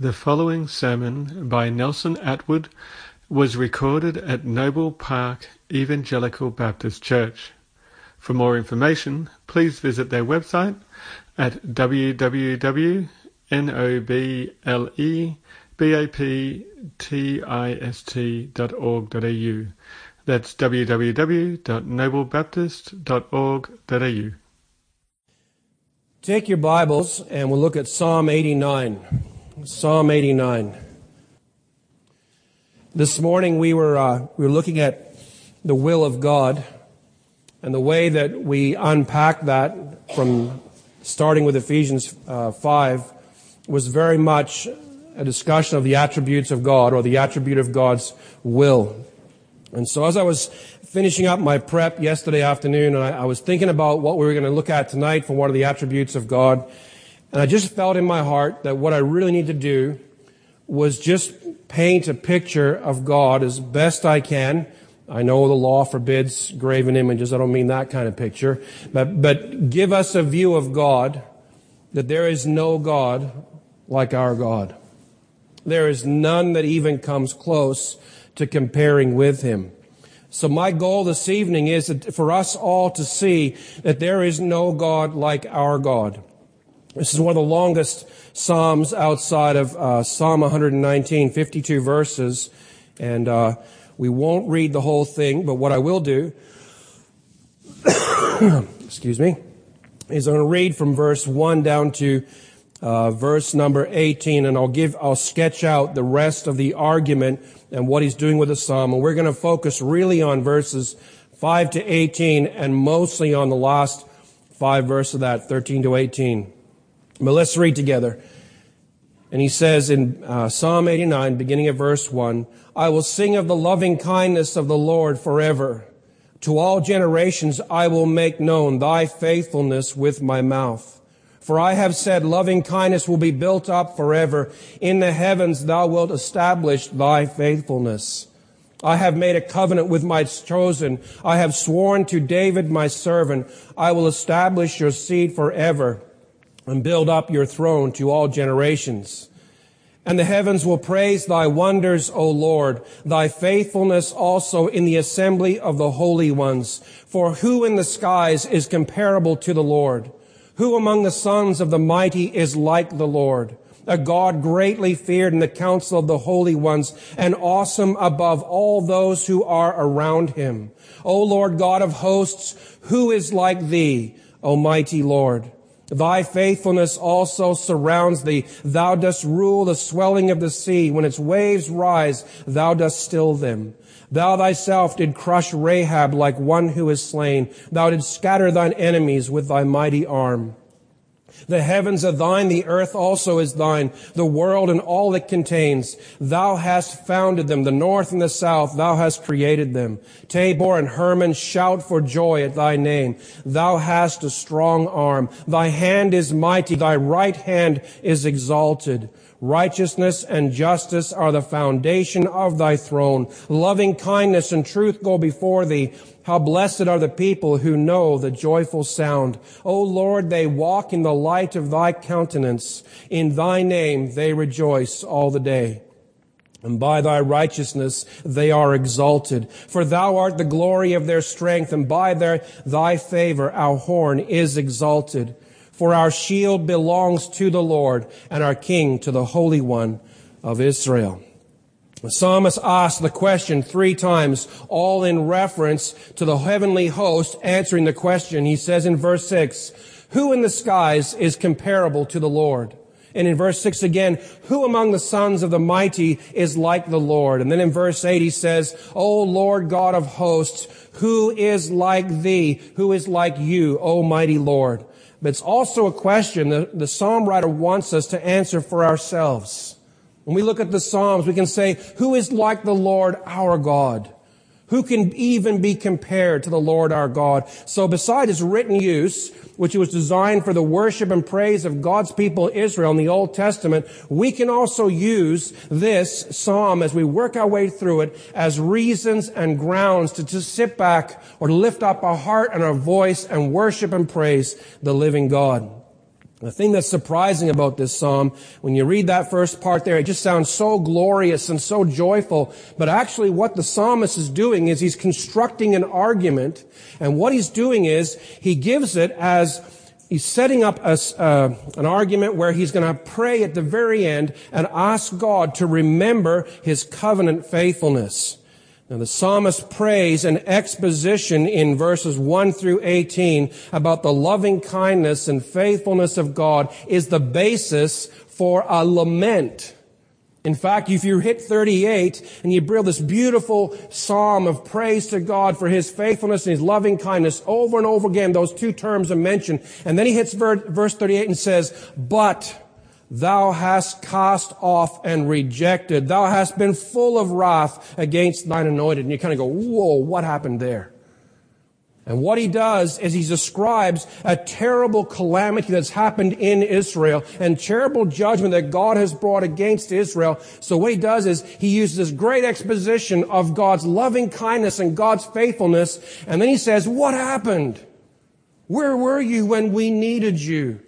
The following sermon by Nelson Atwood was recorded at Noble Park Evangelical Baptist Church. For more information, please visit their website at www.noblebaptist.org.au. That's www.noblebaptist.org.au. Take your Bibles and we'll look at Psalm 89. Psalm 89. This morning we were looking at the will of God and the way that we unpack that from starting with Ephesians 5 was very much a discussion of the attributes of God or the attribute of God's will. And so as I was finishing up my prep yesterday afternoon, and I was thinking about what we were going to look at tonight for one of the attributes of God, and I just felt in my heart that what I really need to do was just paint a picture of God as best I can. I know the law forbids graven images. I don't mean that kind of picture. But give us a view of God that there is no God like our God. There is none that even comes close to comparing with him. So my goal this evening is for us all to see that there is no God like our God. This is one of the longest Psalms outside of Psalm 119, 52 verses. And we won't read the whole thing, but what I will do, excuse me, is I'm going to read from verse 1 down to verse number 18, and I'll sketch out the rest of the argument and what he's doing with the Psalm. And we're going to focus really on verses 5 to 18 and mostly on the last 5 verses of that, 13 to 18. But let's read together. And he says in Psalm 89, beginning at verse 1, I will sing of the loving kindness of the Lord forever. To all generations I will make known thy faithfulness with my mouth. For I have said, loving kindness will be built up forever. In the heavens thou wilt establish thy faithfulness. I have made a covenant with my chosen. I have sworn to David my servant. I will establish your seed forever and build up your throne to all generations. And the heavens will praise thy wonders, O Lord, thy faithfulness also in the assembly of the holy ones. For who in the skies is comparable to the Lord? Who among the sons of the mighty is like the Lord? A God greatly feared in the counsel of the holy ones, and awesome above all those who are around him. O Lord God of hosts, who is like thee, O mighty Lord? Thy faithfulness also surrounds thee. Thou dost rule the swelling of the sea. When its waves rise, thou dost still them. Thou thyself did crush Rahab like one who is slain. Thou didst scatter thine enemies with thy mighty arm. The heavens are thine, the earth also is thine, the world and all it contains. Thou hast founded them, the north and the south, thou hast created them. Tabor and Hermon shout for joy at thy name. Thou hast a strong arm, thy hand is mighty, thy right hand is exalted. Righteousness and justice are the foundation of thy throne. Loving kindness and truth go before thee. How blessed are the people who know the joyful sound. O Lord, they walk in the light of thy countenance. In thy name they rejoice all the day. And by thy righteousness they are exalted. For thou art the glory of their strength, and by thy favor our horn is exalted. For our shield belongs to the Lord, and our King to the Holy One of Israel. The psalmist asked the question 3 times, all in reference to the heavenly host answering the question. He says in verse 6, who in the skies is comparable to the Lord? And in verse 6 again, who among the sons of the mighty is like the Lord? And then in verse 8 he says, O Lord God of hosts, who is like thee? Who is like you, O mighty Lord? But it's also a question that the psalm writer wants us to answer for ourselves. When we look at the Psalms, we can say, who is like the Lord our God? Who can even be compared to the Lord our God? So beside his written use, which was designed for the worship and praise of God's people Israel in the Old Testament, we can also use this psalm as we work our way through it as reasons and grounds to just sit back or lift up our heart and our voice and worship and praise the living God. The thing that's surprising about this psalm, when you read that first part there, it just sounds so glorious and so joyful. But actually what the psalmist is doing is he's constructing an argument. And what he's doing is he gives it as he's setting up an argument where he's going to pray at the very end and ask God to remember his covenant faithfulness. Now, the psalmist prays an exposition in verses 1 through 18 about the loving kindness and faithfulness of God is the basis for a lament. In fact, if you hit 38 and you build this beautiful psalm of praise to God for his faithfulness and his loving kindness over and over again, those two terms are mentioned. And then he hits verse 38 and says, "But thou hast cast off and rejected. Thou hast been full of wrath against thine anointed." And you kind of go, whoa, what happened there? And what he does is he describes a terrible calamity that's happened in Israel and terrible judgment that God has brought against Israel. So what he does is he uses this great exposition of God's loving kindness and God's faithfulness. And then he says, what happened? Where were you when we needed you?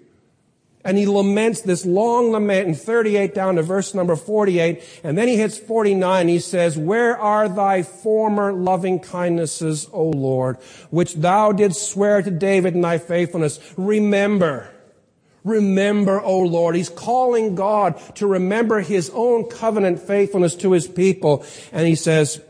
And he laments this long lament in 38 down to verse number 48. And then he hits 49. He says, "Where are thy former loving kindnesses, O Lord, which thou didst swear to David in thy faithfulness? Remember. Remember, O Lord." He's calling God to remember his own covenant faithfulness to his people. And he says,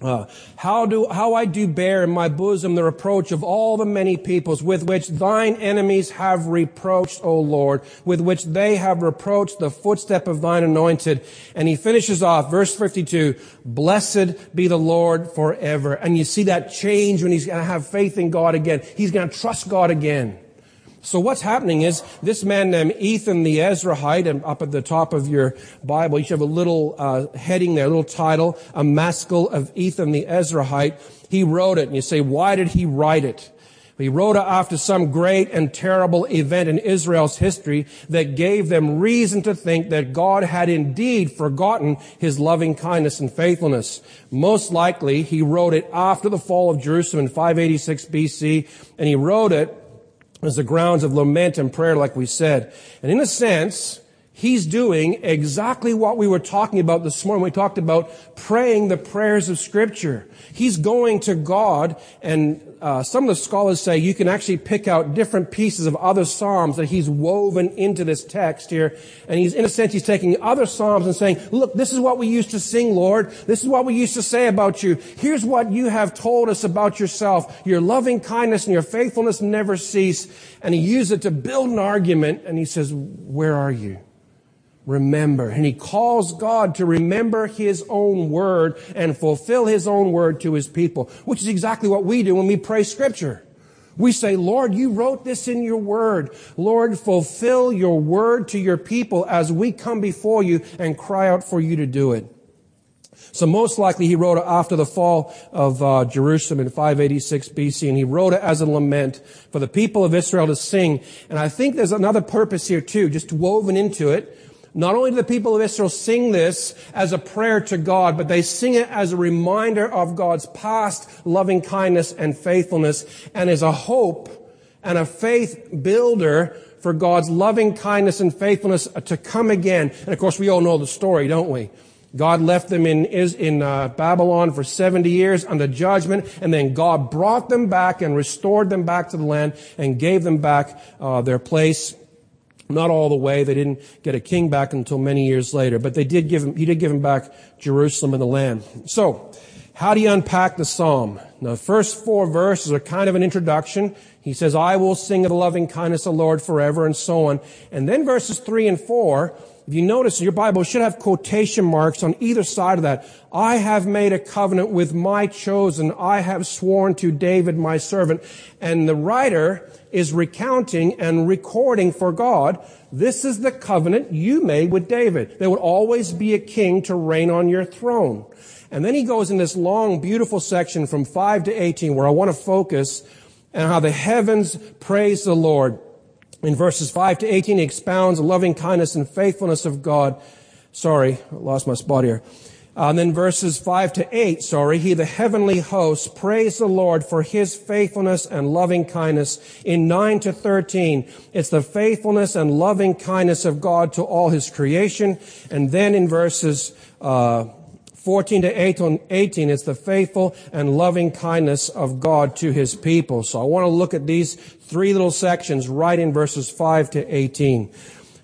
How I do bear in my bosom the reproach of all the many peoples with which thine enemies have reproached, O Lord, with which they have reproached the footstep of thine anointed. And he finishes off verse 52, "Blessed be the Lord forever." And you see that change when he's going to have faith in God again. He's going to trust God again. So what's happening is this man named Ethan the Ezraite, and up at the top of your Bible, you should have a little heading there, a little title, "A Maskil of Ethan the Ezraite." He wrote it. And you say, why did he write it? He wrote it after some great and terrible event in Israel's history that gave them reason to think that God had indeed forgotten his loving kindness and faithfulness. Most likely, he wrote it after the fall of Jerusalem in 586 BC, and he wrote it as the grounds of lament and prayer, like we said. And in a sense, he's doing exactly what we were talking about this morning. We talked about praying the prayers of Scripture. He's going to God, and some of the scholars say you can actually pick out different pieces of other psalms that he's woven into this text here. And he's, in a sense, he's taking other psalms and saying, look, this is what we used to sing, Lord. This is what we used to say about you. Here's what you have told us about yourself. Your loving kindness and your faithfulness never cease. And he used it to build an argument, and he says, where are you? Remember. And he calls God to remember his own word and fulfill his own word to his people, which is exactly what we do when we pray Scripture. We say, Lord, you wrote this in your word. Lord, fulfill your word to your people as we come before you and cry out for you to do it. So most likely he wrote it after the fall of Jerusalem in 586 BC, and he wrote it as a lament for the people of Israel to sing. And I think there's another purpose here too, just woven into it. Not only do the people of Israel sing this as a prayer to God, but they sing it as a reminder of God's past loving kindness and faithfulness, and as a hope and a faith builder for God's loving kindness and faithfulness to come again. And of course, we all know the story, don't we? God left them in Babylon for 70 years under judgment, and then God brought them back and restored them back to the land and gave them back their place. Not all the way. They didn't get a king back until many years later, but he did give him back Jerusalem and the land. So, how do you unpack the psalm? Now, the first four verses are kind of an introduction. He says, I will sing of the loving kindness of the Lord forever, and so on. And then verses 3 and 4, if you notice, your Bible should have quotation marks on either side of that. I have made a covenant with my chosen. I have sworn to David, my servant. And the writer is recounting and recording for God, this is the covenant you made with David. There would always be a king to reign on your throne. And then he goes in this long, beautiful section from 5 to 18 where I want to focus on how the heavens praise the Lord. In verses 5 to 18, he expounds the loving kindness and faithfulness of God. Sorry, I lost my spot here. Then verses 5 to 8, he, the heavenly host, praise the Lord for his faithfulness and loving kindness. In 9 to 13, it's the faithfulness and loving kindness of God to all his creation. And then in verses 14 to 18, it's the faithful and loving kindness of God to his people. So I want to look at these three little sections right in verses 5 to 18.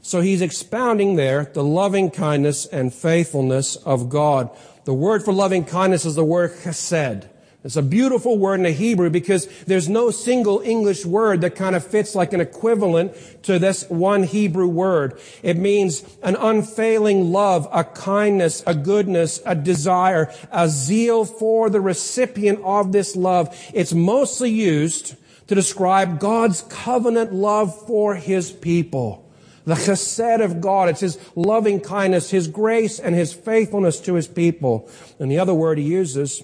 So he's expounding there the loving kindness and faithfulness of God. The word for loving kindness is the word chesed. It's a beautiful word in the Hebrew because there's no single English word that kind of fits like an equivalent to this one Hebrew word. It means an unfailing love, a kindness, a goodness, a desire, a zeal for the recipient of this love. It's mostly used to describe God's covenant love for his people. The chesed of God, it's his loving kindness, his grace, and his faithfulness to his people. And the other word he uses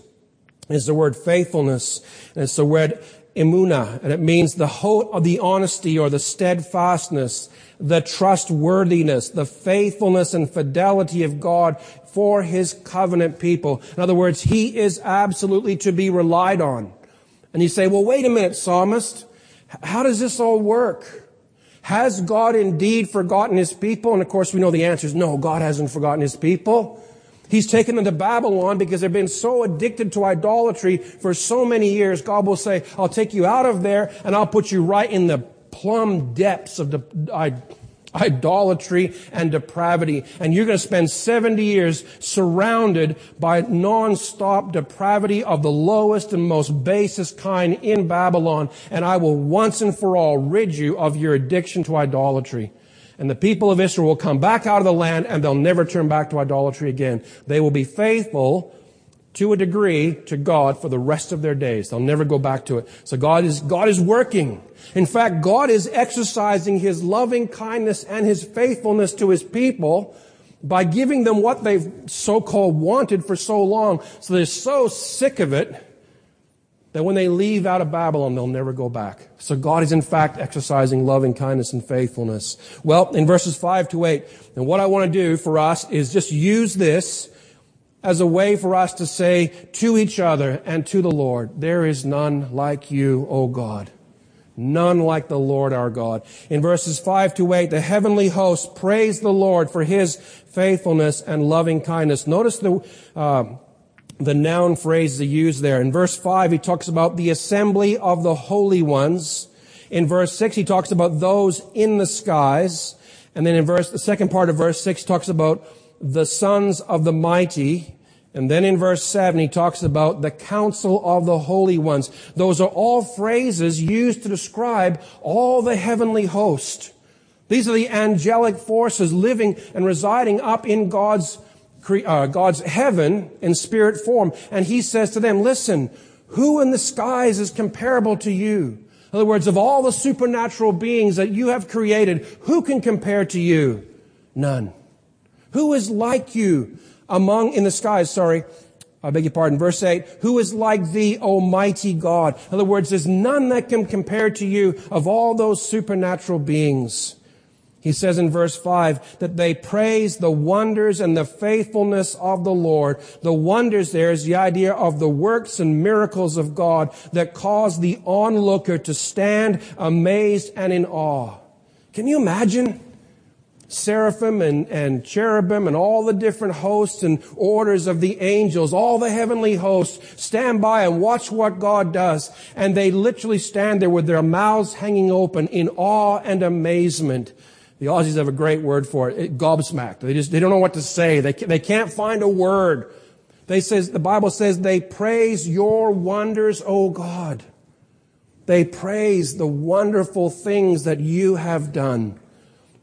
is the word faithfulness. And it's the word emunah, and it means the honesty or the steadfastness, the trustworthiness, the faithfulness and fidelity of God for his covenant people. In other words, he is absolutely to be relied on. And you say, well, wait a minute, Psalmist, how does this all work? Has God indeed forgotten his people? And of course, we know the answer is no, God hasn't forgotten his people. He's taken them to Babylon because they've been so addicted to idolatry for so many years. God will say, I'll take you out of there and I'll put you right in the plumb depths of the idolatry and depravity. And you're going to spend 70 years surrounded by non-stop depravity of the lowest and most basest kind in Babylon. And I will once and for all rid you of your addiction to idolatry. And the people of Israel will come back out of the land and they'll never turn back to idolatry again. They will be faithful to a degree to God for the rest of their days. They'll never go back to it. So God is working. In fact, God is exercising his loving kindness and his faithfulness to his people by giving them what they've so-called wanted for so long. So they're so sick of it that when they leave out of Babylon, they'll never go back. So God is in fact exercising loving kindness and faithfulness. Well, in verses 5 to 8, and what I want to do for us is just use this as a way for us to say to each other and to the Lord, there is none like you, O God. None like the Lord our God. In verses 5 to 8, the heavenly host praise the Lord for his faithfulness and loving kindness. Notice the noun phrase they use there. In verse 5, he talks about the assembly of the holy ones. In verse 6, he talks about those in the skies. And then in the second part of verse 6, talks about the sons of the mighty. And then in verse 7, he talks about the counsel of the holy ones. Those are all phrases used to describe all the heavenly host. These are the angelic forces living and residing up in God's heaven in spirit form. And he says to them, listen, who in the skies is comparable to you? In other words, of all the supernatural beings that you have created, who can compare to you? None. Who is like you in the skies? I beg your pardon. Verse 8, who is like thee, O mighty God? In other words, there's none that can compare to you of all those supernatural beings. He says in verse 5 that they praise the wonders and the faithfulness of the Lord. The wonders there is the idea of the works and miracles of God that cause the onlooker to stand amazed and in awe. Can you imagine? Seraphim and cherubim and all the different hosts and orders of the angels, all the heavenly hosts stand by and watch what God does. And they literally stand there with their mouths hanging open in awe and amazement. The Aussies have a great word for it. Gobsmacked. They don't know what to say. They can't find a word. The Bible says they praise your wonders, O God. They praise the wonderful things that you have done.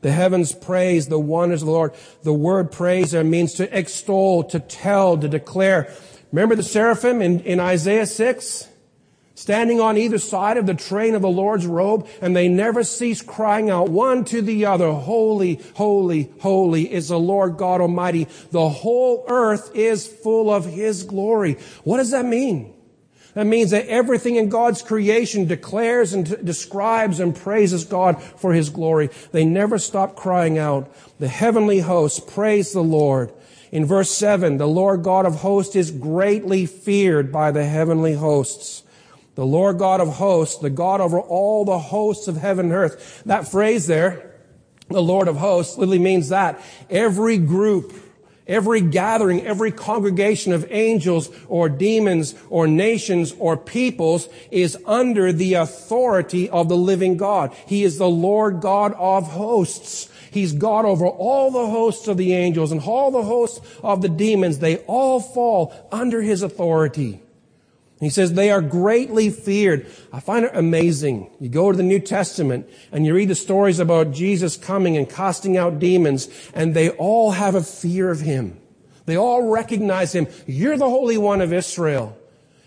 The heavens praise the wonders of the Lord. The word praise there means to extol, to tell, to declare. Remember the seraphim in Isaiah 6? Standing on either side of the train of the Lord's robe, and they never cease crying out one to the other, holy, holy, holy is the Lord God Almighty. The whole earth is full of his glory. What does that mean? That means that everything in God's creation declares and describes and praises God for his glory. They never stop crying out. The heavenly host praise the Lord. In verse 7, the Lord God of hosts is greatly feared by the heavenly hosts. The Lord God of hosts, the God over all the hosts of heaven and earth. That phrase there, the Lord of hosts, literally means that every group, every gathering, every congregation of angels or demons or nations or peoples is under the authority of the living God. He is the Lord God of hosts. He's God over all the hosts of the angels and all the hosts of the demons. They all fall under his authority. He says they are greatly feared. I find it amazing. You go to the New Testament and you read the stories about Jesus coming and casting out demons, and they all have a fear of him. They all recognize him. You're the Holy One of Israel.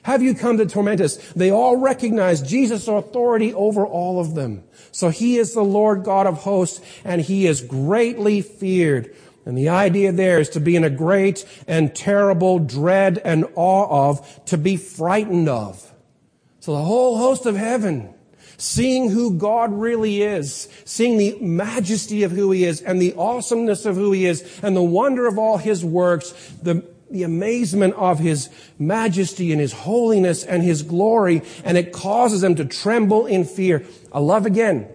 Have you come to torment us? They all recognize Jesus' authority over all of them. So he is the Lord God of hosts, and he is greatly feared. And the idea there is to be in a great and terrible dread and awe of, to be frightened of. So the whole host of heaven, seeing who God really is, seeing the majesty of who he is and the awesomeness of who he is and the wonder of all his works, the amazement of his majesty and his holiness and his glory, and it causes them to tremble in fear. I love again,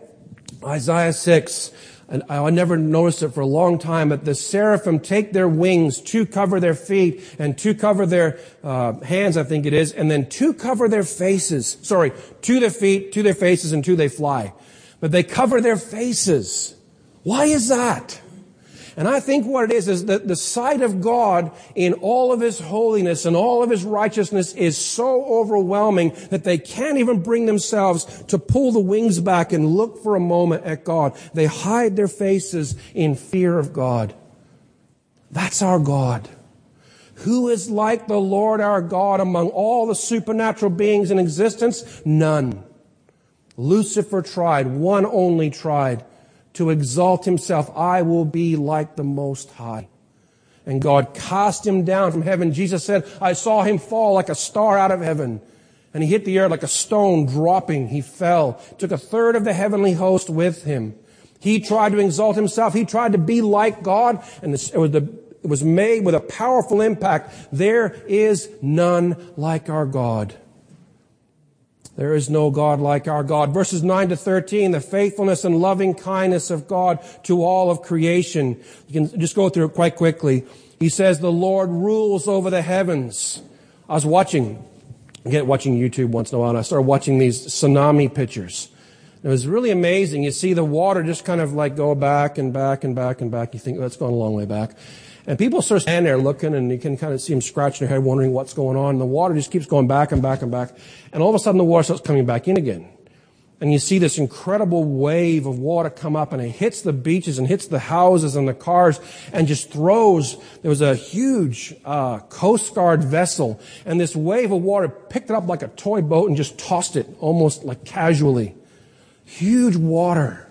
Isaiah 6. And I never noticed it for a long time, but the seraphim take their wings, two cover their feet, and two cover their hands, I think it is, and then two cover their faces. Sorry, two their feet, two their faces, and two they fly. But they cover their faces. Why is that? And I think what it is that the sight of God in all of his holiness and all of his righteousness is so overwhelming that they can't even bring themselves to pull the wings back and look for a moment at God. They hide their faces in fear of God. That's our God. Who is like the Lord our God among all the supernatural beings in existence? None. Lucifer tried, one only tried, to exalt himself. I will be like the Most High. And God cast him down from heaven. Jesus said, I saw him fall like a star out of heaven. And he hit the air like a stone dropping. He fell. Took a third of the heavenly host with him. He tried to exalt himself. He tried to be like God. And it was made with a powerful impact. There is none like our God. There is no God like our God. Verses 9 to 13, the faithfulness and loving kindness of God to all of creation. You can just go through it quite quickly. He says, the Lord rules over the heavens. I was watching YouTube once in a while, and I started watching these tsunami pictures. It was really amazing. You see the water just kind of like go back and back and back and back. You think, that's gone a long way back. And people sort of stand there looking, and you can kind of see them scratching their head, wondering what's going on. And the water just keeps going back and back and back. And all of a sudden, the water starts coming back in again. And you see this incredible wave of water come up, and it hits the beaches and hits the houses and the cars and just throws. There was a huge Coast Guard vessel, and this wave of water picked it up like a toy boat and just tossed it almost like casually. Huge water.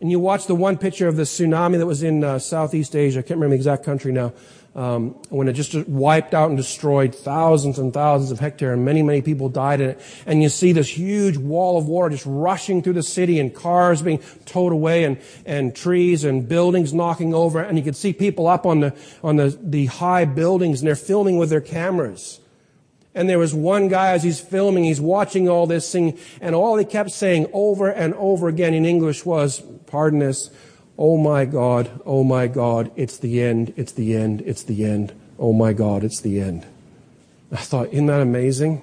And you watch the one picture of the tsunami that was in Southeast Asia. I can't remember the exact country now. When it just wiped out and destroyed thousands and thousands of hectares, and many, many people died in it. And you see this huge wall of water just rushing through the city, and cars being towed away, and trees and buildings knocking over. And you can see people up on the high buildings, and they're filming with their cameras. And there was one guy, as he's filming, he's watching all this thing, and all he kept saying over and over again in English was, pardon this, oh my God, it's the end, it's the end, it's the end, oh my God, it's the end. I thought, isn't that amazing?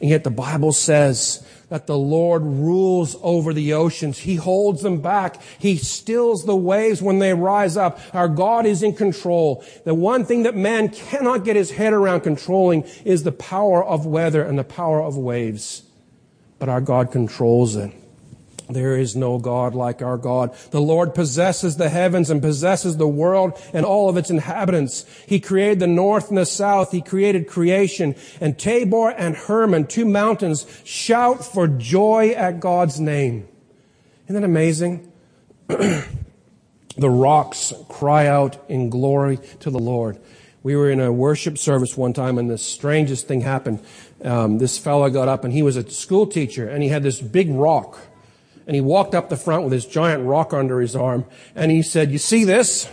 And yet the Bible says that the Lord rules over the oceans. He holds them back. He stills the waves when they rise up. Our God is in control. The one thing that man cannot get his head around controlling is the power of weather and the power of waves. But our God controls it. There is no God like our God. The Lord possesses the heavens and possesses the world and all of its inhabitants. He created the north and the south. He created creation. And Tabor and Hermon, two mountains, shout for joy at God's name. Isn't that amazing? The rocks cry out in glory to the Lord. We were in a worship service one time, and the strangest thing happened. This fellow got up, and he was a school teacher, and he had this big rock. And he walked up the front with this giant rock under his arm, and he said, "You see this?"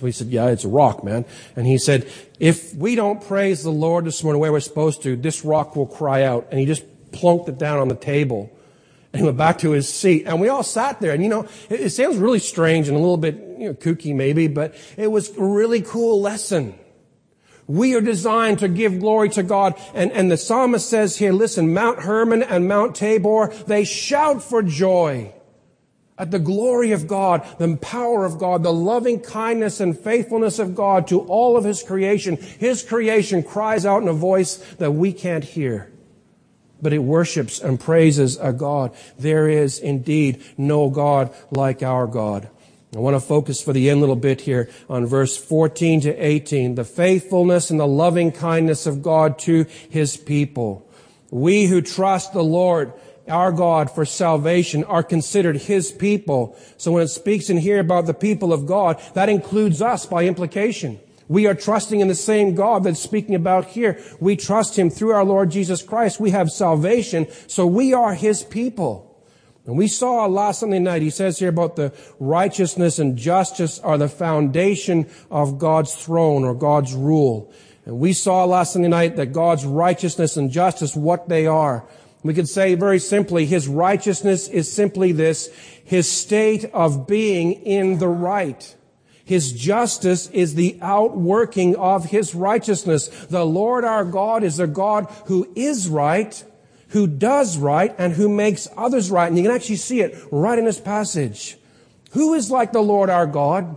We said, "Yeah, it's a rock, man." And he said, "If we don't praise the Lord this morning the way we're supposed to, this rock will cry out." And he just plunked it down on the table. And he went back to his seat, and we all sat there. And, you know, it sounds really strange and a little bit, kooky maybe, but it was a really cool lesson. We are designed to give glory to God. And the psalmist says here, listen, Mount Hermon and Mount Tabor, they shout for joy at the glory of God, the power of God, the loving kindness and faithfulness of God to all of His creation. His creation cries out in a voice that we can't hear, but it worships and praises a God. There is indeed no God like our God. I want to focus for the end little bit here on verse 14 to 18, the faithfulness and the loving kindness of God to His people. We who trust the Lord, our God, for salvation are considered His people. So when it speaks in here about the people of God, that includes us by implication. We are trusting in the same God that's speaking about here. We trust Him through our Lord Jesus Christ. We have salvation, so we are His people. And we saw last Sunday night, he says here about the righteousness and justice are the foundation of God's throne or God's rule. And we saw last Sunday night that God's righteousness and justice, what they are. We could say very simply, His righteousness is simply this, His state of being in the right. His justice is the outworking of His righteousness. The Lord our God is a God who is right, who does right, and who makes others right. And you can actually see it right in this passage. Who is like the Lord our God?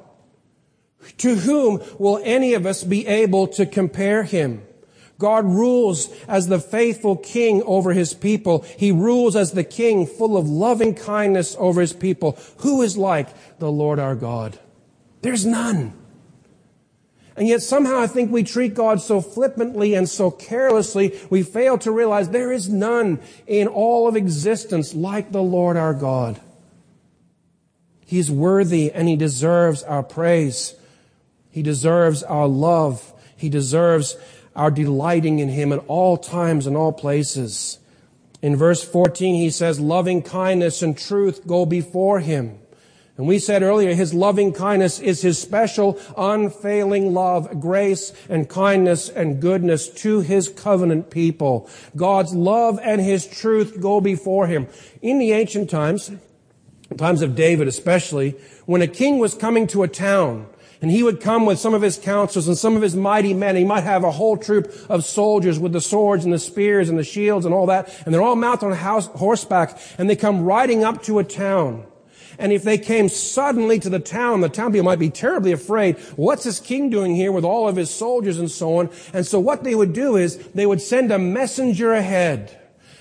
To whom will any of us be able to compare Him? God rules as the faithful King over His people. He rules as the King full of loving kindness over His people. Who is like the Lord our God? There's none. And yet somehow I think we treat God so flippantly and so carelessly, we fail to realize there is none in all of existence like the Lord our God. He's worthy and He deserves our praise. He deserves our love. He deserves our delighting in Him at all times and all places. In verse 14, he says, loving kindness and truth go before Him. And we said earlier, His loving kindness is His special, unfailing love, grace and kindness and goodness to His covenant people. God's love and His truth go before Him. In the ancient times, times of David especially, when a king was coming to a town, and he would come with some of his counselors and some of his mighty men. He might have a whole troop of soldiers with the swords and the spears and the shields and all that. And they're all mounted on horseback, and they come riding up to a town. And if they came suddenly to the town people might be terribly afraid. What's this king doing here with all of his soldiers and so on? And so what they would do is they would send a messenger ahead.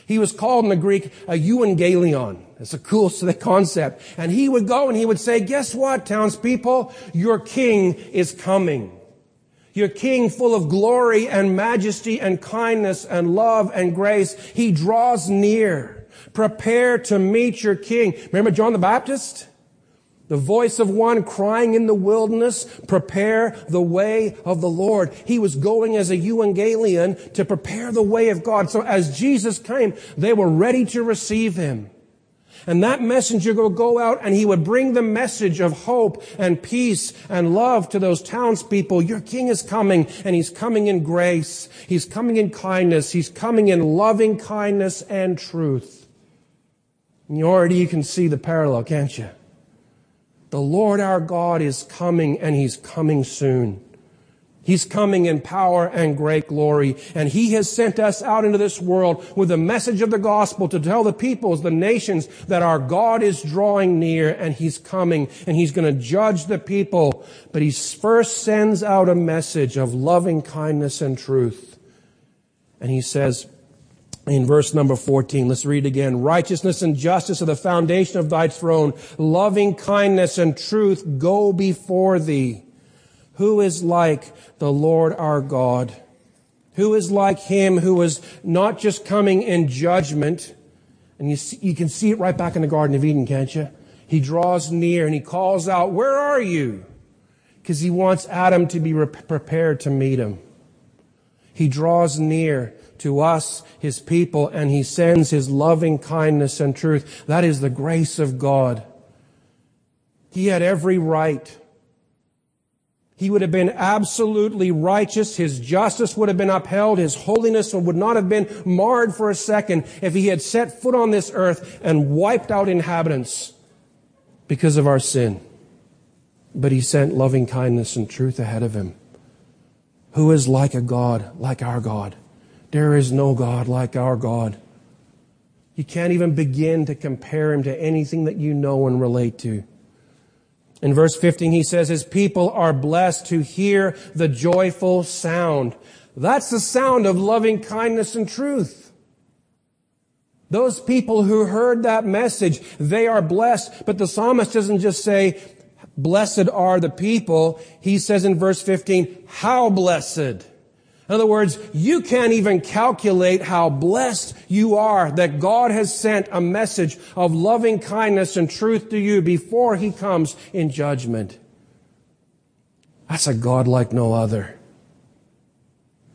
He was called in the Greek a euangelion. It's a cool concept. And he would go and he would say, guess what, townspeople? Your king is coming. Your king full of glory and majesty and kindness and love and grace. He draws near. Prepare to meet your king. Remember John the Baptist? The voice of one crying in the wilderness, prepare the way of the Lord. He was going as a euangelion to prepare the way of God. So as Jesus came, they were ready to receive Him. And that messenger would go out and he would bring the message of hope and peace and love to those townspeople. Your king is coming, and He's coming in grace. He's coming in kindness. He's coming in loving kindness and truth. And you can see the parallel, can't you? The Lord our God is coming, and He's coming soon. He's coming in power and great glory. And He has sent us out into this world with the message of the gospel to tell the peoples, the nations, that our God is drawing near, and He's coming, and He's going to judge the people. But He first sends out a message of loving kindness and truth. And He says, in verse number 14, let's read again. Righteousness and justice are the foundation of thy throne. Loving kindness and truth go before thee. Who is like the Lord our God? Who is like Him who is not just coming in judgment? And you can see it right back in the Garden of Eden, can't you? He draws near and He calls out, where are you? because he wants Adam to be prepared to meet him. He draws near to us, his people, and he sends his loving kindness and truth. That is the grace of God. He had every right. He would have been absolutely righteous. His justice would have been upheld. His holiness would not have been marred for a second if he had set foot on this earth and wiped out inhabitants because of our sin. But he sent loving kindness and truth ahead of him. Who is like a God, like our God? There is no God like our God. You can't even begin to compare him to anything that you know and relate to. In verse 15, he says, his people are blessed to hear the joyful sound. That's the sound of loving kindness and truth. Those people who heard that message, they are blessed. But the psalmist doesn't just say, blessed are the people. He says in verse 15, how blessed. In other words, you can't even calculate how blessed you are that God has sent a message of loving kindness and truth to you before he comes in judgment. That's a God like no other.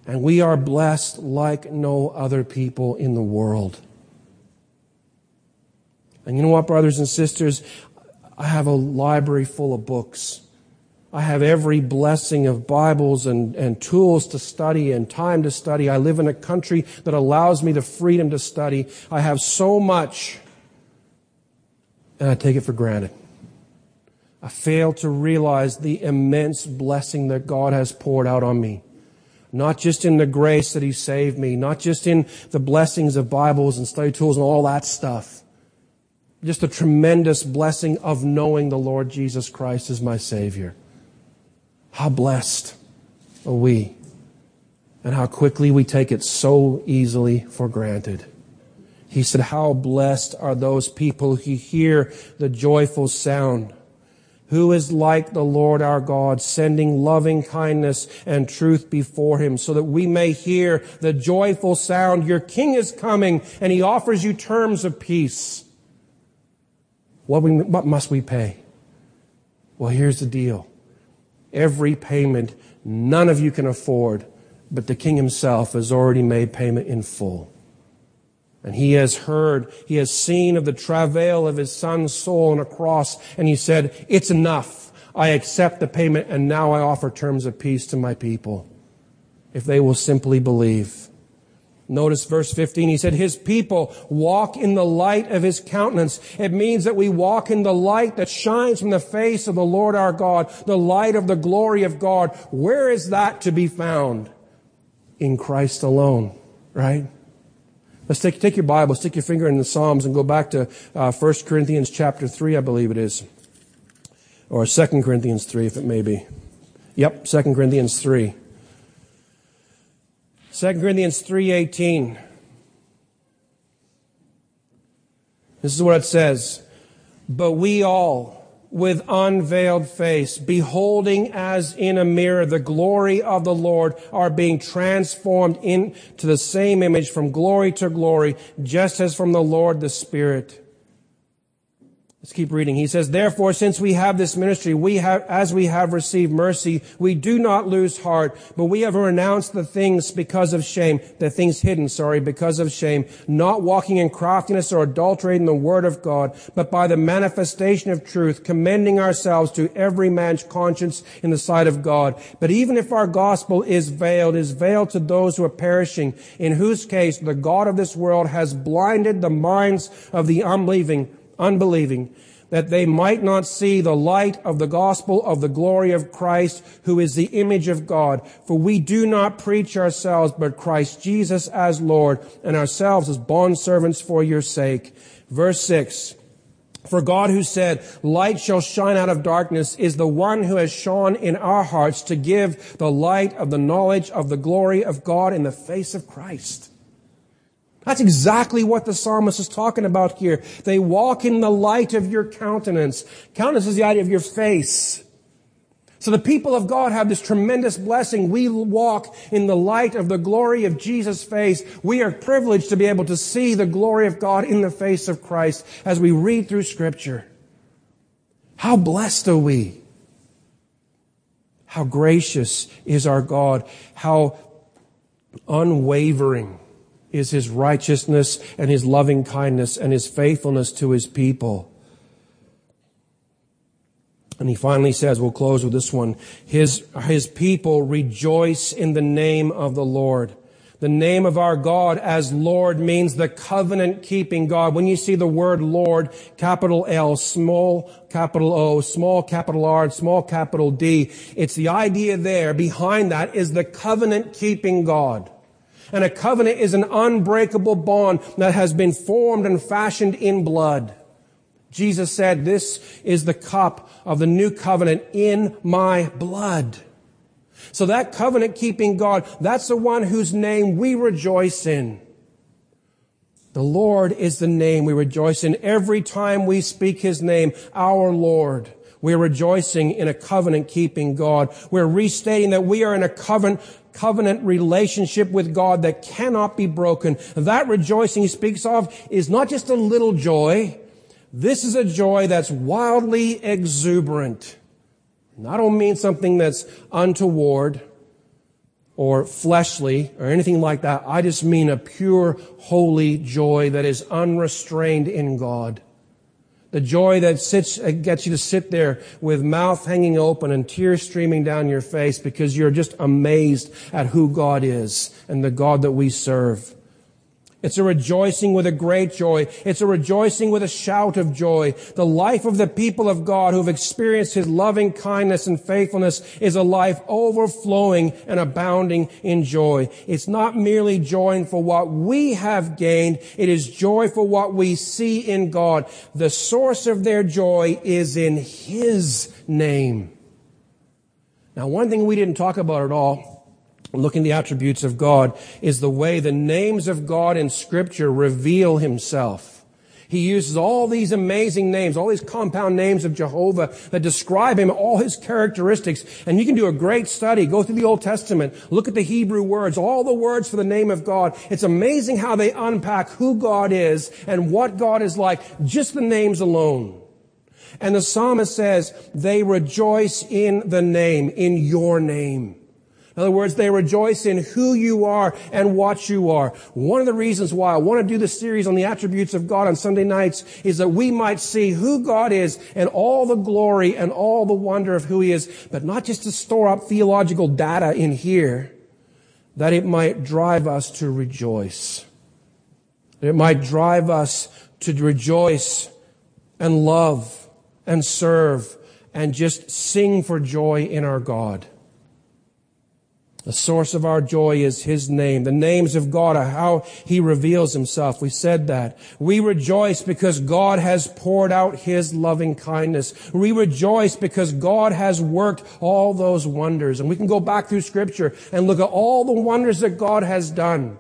And we are blessed like no other people in the world. And you know what, brothers and sisters? I have a library full of books. I have every blessing of Bibles and tools to study and time to study. I live in a country that allows me the freedom to study. I have so much, and I take it for granted. I fail to realize the immense blessing that God has poured out on me. Not just in the grace that he saved me, not just in the blessings of Bibles and study tools and all that stuff. Just the tremendous blessing of knowing the Lord Jesus Christ is my Savior. How blessed are we, and how quickly we take it so easily for granted. He said, how blessed are those people who hear the joyful sound. Who is like the Lord our God, sending loving kindness and truth before him, so that we may hear the joyful sound. Your King is coming, and he offers you terms of peace. What must we pay? Well, here's the deal. Every payment none of you can afford, but the King himself has already made payment in full. And he has heard, he has seen of the travail of his son's soul on a cross, and he said, it's enough. I accept the payment, and now I offer terms of peace to my people, if they will simply believe. Notice verse 15, he said, his people walk in the light of his countenance. It means that we walk in the light that shines from the face of the Lord our God, the light of the glory of God. Where is that to be found? In Christ alone, right? Let's take your Bible, stick your finger in the Psalms and go back to 1 Corinthians chapter 3, I believe it is. Or 2 Corinthians 3, if it may be. Yep, 2 Corinthians 3. 2 Corinthians 3:18. This is what it says. But we all, with unveiled face, beholding as in a mirror the glory of the Lord, are being transformed into the same image from glory to glory, just as from the Lord the Spirit. Let's keep reading. He says, therefore, since we have this ministry, as we have received mercy, we do not lose heart, but we have renounced the things hidden because of shame, not walking in craftiness or adulterating the word of God, but by the manifestation of truth, commending ourselves to every man's conscience in the sight of God. But even if our gospel is veiled, it is veiled to those who are perishing, in whose case the God of this world has blinded the minds of the unbelieving, that they might not see the light of the gospel of the glory of Christ, who is the image of God. For we do not preach ourselves, but Christ Jesus as Lord, and ourselves as bondservants for your sake. Verse 6. For God, who said, light shall shine out of darkness, is the one who has shone in our hearts to give the light of the knowledge of the glory of God in the face of Christ. That's exactly what the psalmist is talking about here. They walk in the light of your countenance. Countenance is the idea of your face. So the people of God have this tremendous blessing. We walk in the light of the glory of Jesus' face. We are privileged to be able to see the glory of God in the face of Christ as we read through Scripture. How blessed are we? How gracious is our God. How unwavering is His righteousness and His loving kindness and His faithfulness to His people. And he finally says, we'll close with this one, His people rejoice in the name of the Lord. The name of our God as Lord means the covenant-keeping God. When you see the word Lord, capital L, small capital O, small capital R, and small capital D, it's the idea there behind that is the covenant-keeping God. And a covenant is an unbreakable bond that has been formed and fashioned in blood. Jesus said, this is the cup of the new covenant in my blood. So that covenant-keeping God, that's the one whose name we rejoice in. The Lord is the name we rejoice in. Every time we speak His name, our Lord, we're rejoicing in a covenant-keeping God. We're restating that we are in a covenant relationship with God that cannot be broken. That rejoicing He speaks of is not just a little joy. This is a joy that's wildly exuberant. And I don't mean something that's untoward or fleshly or anything like that. I just mean a pure, holy joy that is unrestrained in God. The joy that gets you to sit there with mouth hanging open and tears streaming down your face because you're just amazed at who God is and the God that we serve. It's a rejoicing with a great joy. It's a rejoicing with a shout of joy. The life of the people of God who've experienced His loving kindness and faithfulness is a life overflowing and abounding in joy. It's not merely joy for what we have gained. It is joy for what we see in God. The source of their joy is in His name. Now, one thing we didn't talk about at all, looking at the attributes of God, is the way the names of God in Scripture reveal Himself. He uses all these amazing names, all these compound names of Jehovah that describe Him, all His characteristics. And you can do a great study. Go through the Old Testament. Look at the Hebrew words, all the words for the name of God. It's amazing how they unpack who God is and what God is like, just the names alone. And the psalmist says, they rejoice in the name, in your name. In other words, they rejoice in who you are and what you are. One of the reasons why I want to do this series on the attributes of God on Sunday nights is that we might see who God is and all the glory and all the wonder of who He is, but not just to store up theological data in here, that it might drive us to rejoice. That it might drive us to rejoice and love and serve and just sing for joy in our God. The source of our joy is His name. The names of God are how He reveals Himself. We said that. We rejoice because God has poured out His loving kindness. We rejoice because God has worked all those wonders. And we can go back through Scripture and look at all the wonders that God has done.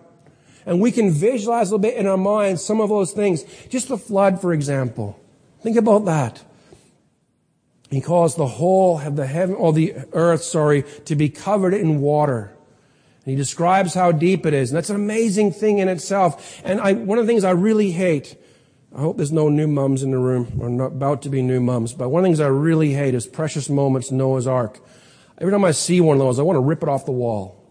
And we can visualize a little bit in our minds some of those things. Just the flood, for example. Think about that. He caused the whole of the earth to be covered in water. And He describes how deep it is. And that's an amazing thing in itself. And one of the things I really hate, I hope there's no new mums in the room, or not about to be new mums, but one of the things I really hate is Precious Moments, Noah's Ark. Every time I see one of those, I want to rip it off the wall.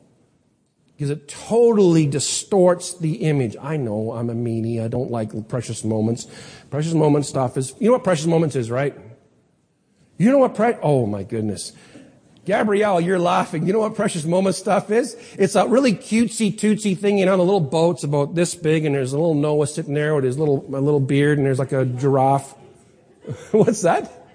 Because it totally distorts the image. I know I'm a meanie. I don't like Precious Moments. Precious Moments stuff is, you know what Precious Moments is, right? You know what, oh my goodness. Gabrielle, you're laughing. You know what Precious Moment stuff is? It's a really cutesy-tootsy thing, you know, the little boat's about this big and there's a little Noah sitting there with his little beard and there's like a giraffe. What's that?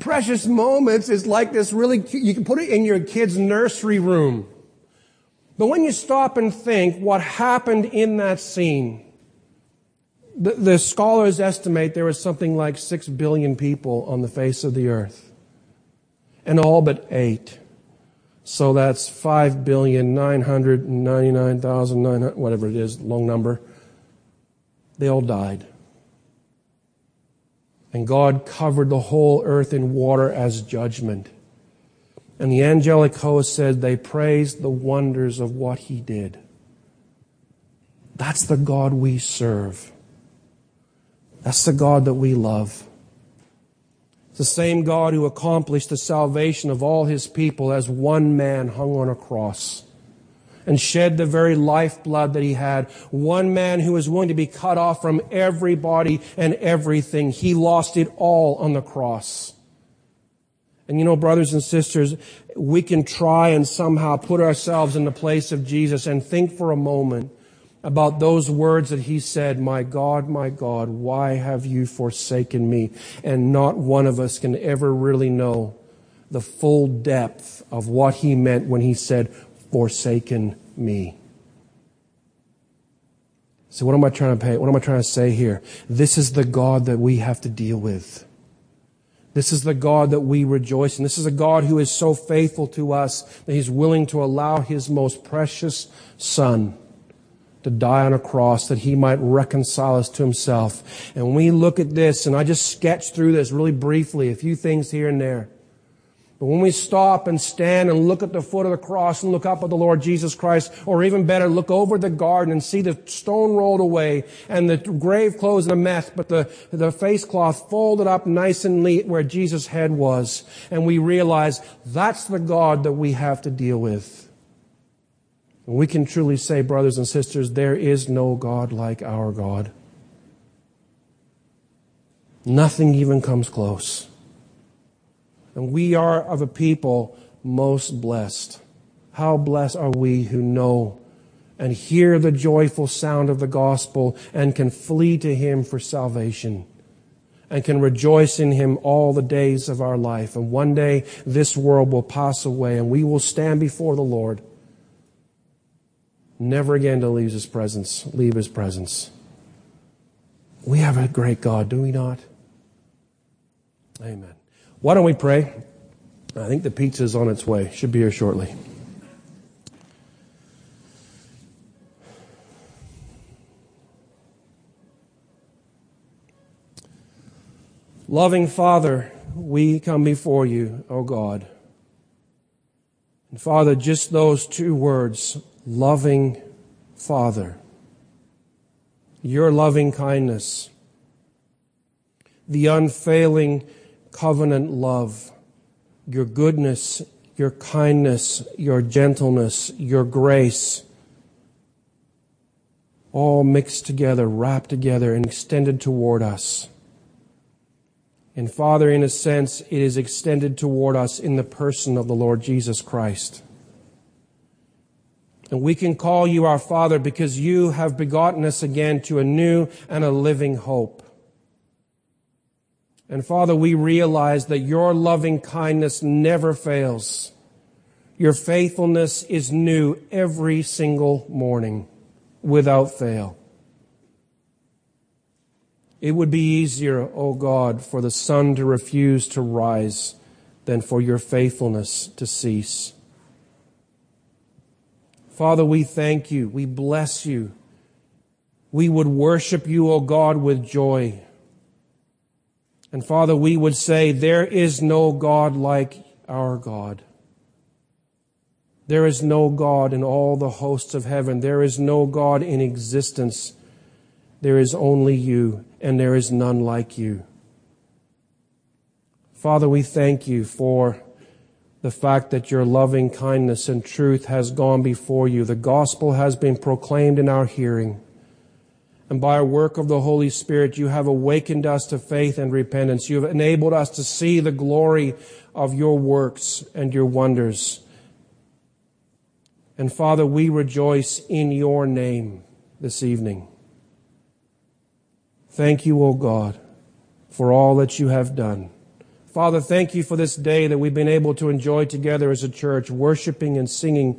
Precious Moments is like this really cute, you can put it in your kid's nursery room. But when you stop and think what happened in that scene, the scholars estimate there was something like 6 billion people on the face of the earth. And all but 8. So that's 5,999,900, whatever it is, long number. They all died. And God covered the whole earth in water as judgment. And the angelic host said they praised the wonders of what He did. That's the God we serve. That's the God that we love. The same God who accomplished the salvation of all his people as one man hung on a cross and shed the very lifeblood that he had. One man who was willing to be cut off from everybody and everything. He lost it all on the cross. And you know, brothers and sisters, we can try and somehow put ourselves in the place of Jesus and think for a moment about those words that he said, my God, why have you forsaken me? And not one of us can ever really know the full depth of what he meant when he said, forsaken me. So what am I trying to say here? This is the God that we have to deal with. This is the God that we rejoice in. This is a God who is so faithful to us that he's willing to allow his most precious Son to die on a cross that he might reconcile us to himself. And we look at this, and I just sketched through this really briefly, a few things here and there. But when we stop and stand and look at the foot of the cross and look up at the Lord Jesus Christ, or even better, look over the garden and see the stone rolled away and the grave clothes in a mess, but the face cloth folded up nice and neat where Jesus' head was, and we realize that's the God that we have to deal with. And we can truly say, brothers and sisters, there is no God like our God. Nothing even comes close. And we are of a people most blessed. How blessed are we who know and hear the joyful sound of the gospel and can flee to him for salvation and can rejoice in him all the days of our life. And one day this world will pass away and we will stand before the Lord, never again to leave his presence. We have a great God, do we not? Amen. Why don't we pray? I think the pizza's on its way. Should be here shortly. Loving Father, we come before you, O God. And Father, just those two words, loving Father, your loving kindness, the unfailing covenant love, your goodness, your kindness, your gentleness, your grace, all mixed together, wrapped together, and extended toward us. And Father, in a sense, it is extended toward us in the person of the Lord Jesus Christ. And we can call you our Father because you have begotten us again to a new and a living hope. And Father, we realize that your loving kindness never fails. Your faithfulness is new every single morning, without fail. It would be easier, O God, for the sun to refuse to rise than for your faithfulness to cease. Father, we thank you. We bless you. We would worship you, O God, with joy. And Father, we would say, there is no God like our God. There is no God in all the hosts of heaven. There is no God in existence. There is only you, and there is none like you. Father, we thank you for the fact that your loving kindness and truth has gone before you. The gospel has been proclaimed in our hearing. And by a work of the Holy Spirit, you have awakened us to faith and repentance. You have enabled us to see the glory of your works and your wonders. And Father, we rejoice in your name this evening. Thank you, O God, for all that you have done. Father, thank you for this day that we've been able to enjoy together as a church, worshiping and singing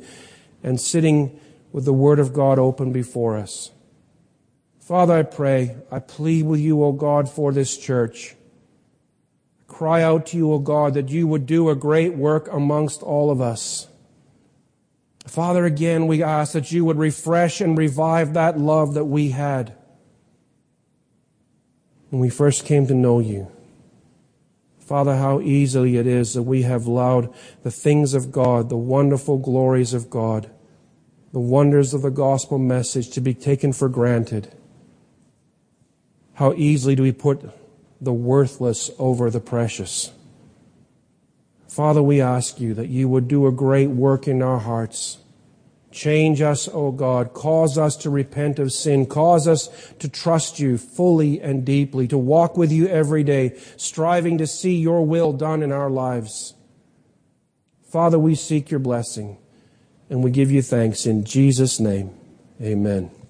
and sitting with the Word of God open before us. Father, I pray, I plead with you, O God, for this church. I cry out to you, O God, that you would do a great work amongst all of us. Father, again, we ask that you would refresh and revive that love that we had when we first came to know you. Father, how easily it is that we have allowed the things of God, the wonderful glories of God, the wonders of the gospel message to be taken for granted. How easily do we put the worthless over the precious. Father, we ask you that you would do a great work in our hearts. Change us, O God. Cause us to repent of sin. Cause us to trust you fully and deeply, to walk with you every day, striving to see your will done in our lives. Father, we seek your blessing, and we give you thanks in Jesus' name. Amen.